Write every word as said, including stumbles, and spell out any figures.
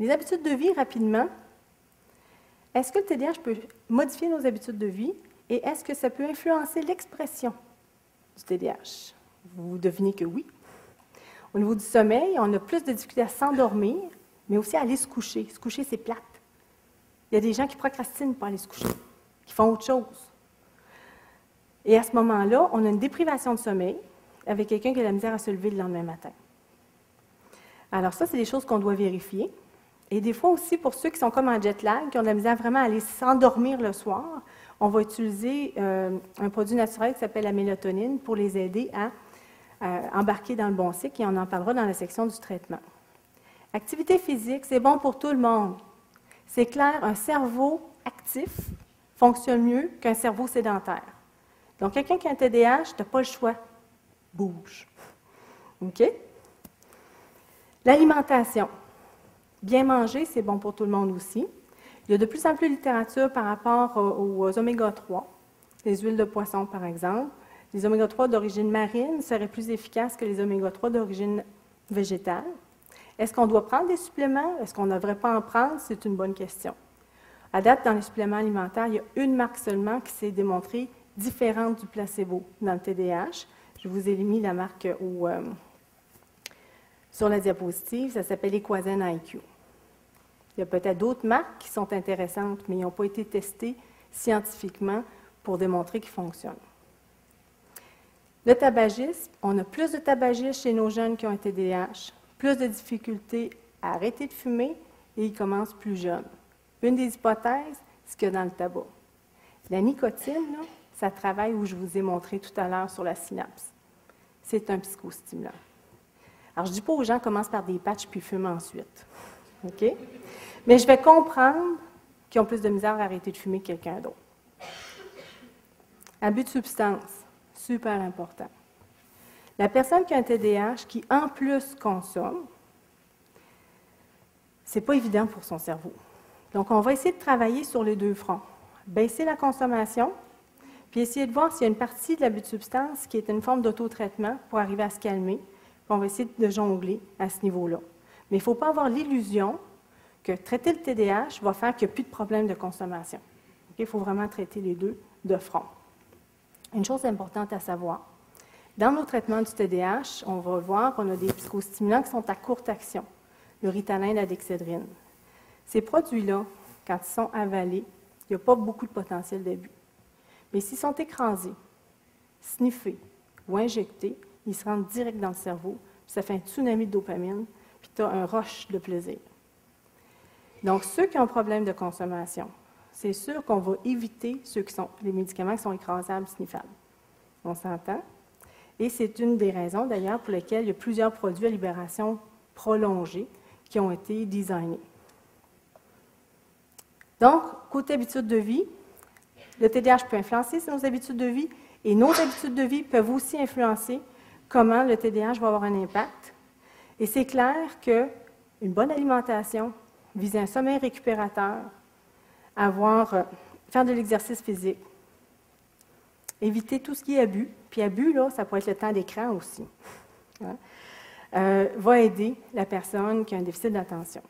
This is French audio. Les habitudes de vie, rapidement. Est-ce que le T D A H peut modifier nos habitudes de vie et est-ce que ça peut influencer l'expression du T D A H? Vous devinez que oui. Au niveau du sommeil, on a plus de difficultés à s'endormir, mais aussi à aller se coucher. Se coucher, c'est plate. Il y a des gens qui procrastinent pour aller se coucher, qui font autre chose. Et à ce moment-là, on a une déprivation de sommeil avec quelqu'un qui a la misère à se lever le lendemain matin. Alors ça, c'est des choses qu'on doit vérifier. Et des fois aussi, pour ceux qui sont comme en jet lag, qui ont de la misère vraiment à aller s'endormir le soir, on va utiliser euh, un produit naturel qui s'appelle la mélatonine pour les aider à euh, embarquer dans le bon cycle, et on en parlera dans la section du traitement. Activité physique, c'est bon pour tout le monde. C'est clair, un cerveau actif fonctionne mieux qu'un cerveau sédentaire. Donc, quelqu'un qui a un T D A H, tu n'as pas le choix. Bouge. OK? L'alimentation. Bien manger, c'est bon pour tout le monde aussi. Il y a de plus en plus de littérature par rapport aux oméga trois, les huiles de poisson par exemple. Les oméga trois d'origine marine seraient plus efficaces que les oméga trois d'origine végétale. Est-ce qu'on doit prendre des suppléments? Est-ce qu'on ne devrait pas en prendre? C'est une bonne question. À date, dans les suppléments alimentaires, il y a une marque seulement qui s'est démontrée différente du placebo dans le T D A H. Je vous ai mis la marque au, euh, sur la diapositive, ça s'appelle Equazen I Q. Il y a peut-être d'autres marques qui sont intéressantes, mais ils n'ont pas été testées scientifiquement pour démontrer qu'ils fonctionnent. Le tabagisme, on a plus de tabagistes chez nos jeunes qui ont un T D A H, plus de difficultés à arrêter de fumer et ils commencent plus jeunes. Une des hypothèses, c'est que dans le tabac. La nicotine, là, ça travaille où je vous ai montré tout à l'heure sur la synapse. C'est un psychostimulant. Alors, je ne dis pas aux gens commencent par des patchs puis fument ensuite. OK? Mais je vais comprendre qu'ils ont plus de misère à arrêter de fumer que quelqu'un d'autre. Abus de substance, super important. La personne qui a un T D A H qui, en plus, consomme, ce n'est pas évident pour son cerveau. Donc, on va essayer de travailler sur les deux fronts. Baisser la consommation, puis essayer de voir s'il y a une partie de l'abus de substance qui est une forme d'auto-traitement pour arriver à se calmer. Puis on va essayer de jongler à ce niveau-là. Mais il ne faut pas avoir l'illusion que traiter le T D A H va faire qu'il n'y a plus de problème de consommation. Okay? Il faut vraiment traiter les deux de front. Une chose importante à savoir, dans nos traitements du T D A H, on va voir qu'on a des psychostimulants qui sont à courte action, le Ritalin, la Dexedrine. Ces produits-là, quand ils sont avalés, il n'y a pas beaucoup de potentiel d'abus. Mais s'ils sont écrasés, sniffés ou injectés, ils se rendent direct dans le cerveau, puis ça fait un tsunami de dopamine, puis tu as un rush de plaisir. Donc, ceux qui ont un problème de consommation, c'est sûr qu'on va éviter ceux qui sont, les médicaments qui sont écrasables, sniffables. On s'entend? Et c'est une des raisons, d'ailleurs, pour lesquelles il y a plusieurs produits à libération prolongée qui ont été designés. Donc, côté habitudes de vie, le T D A H peut influencer nos habitudes de vie et nos habitudes de vie peuvent aussi influencer comment le T D A H va avoir un impact. Et c'est clair qu'une bonne alimentation, viser un sommeil récupérateur, avoir, euh, faire de l'exercice physique, éviter tout ce qui est abus, puis abus, là, ça pourrait être le temps d'écran aussi, hein? euh, va aider la personne qui a un déficit d'attention.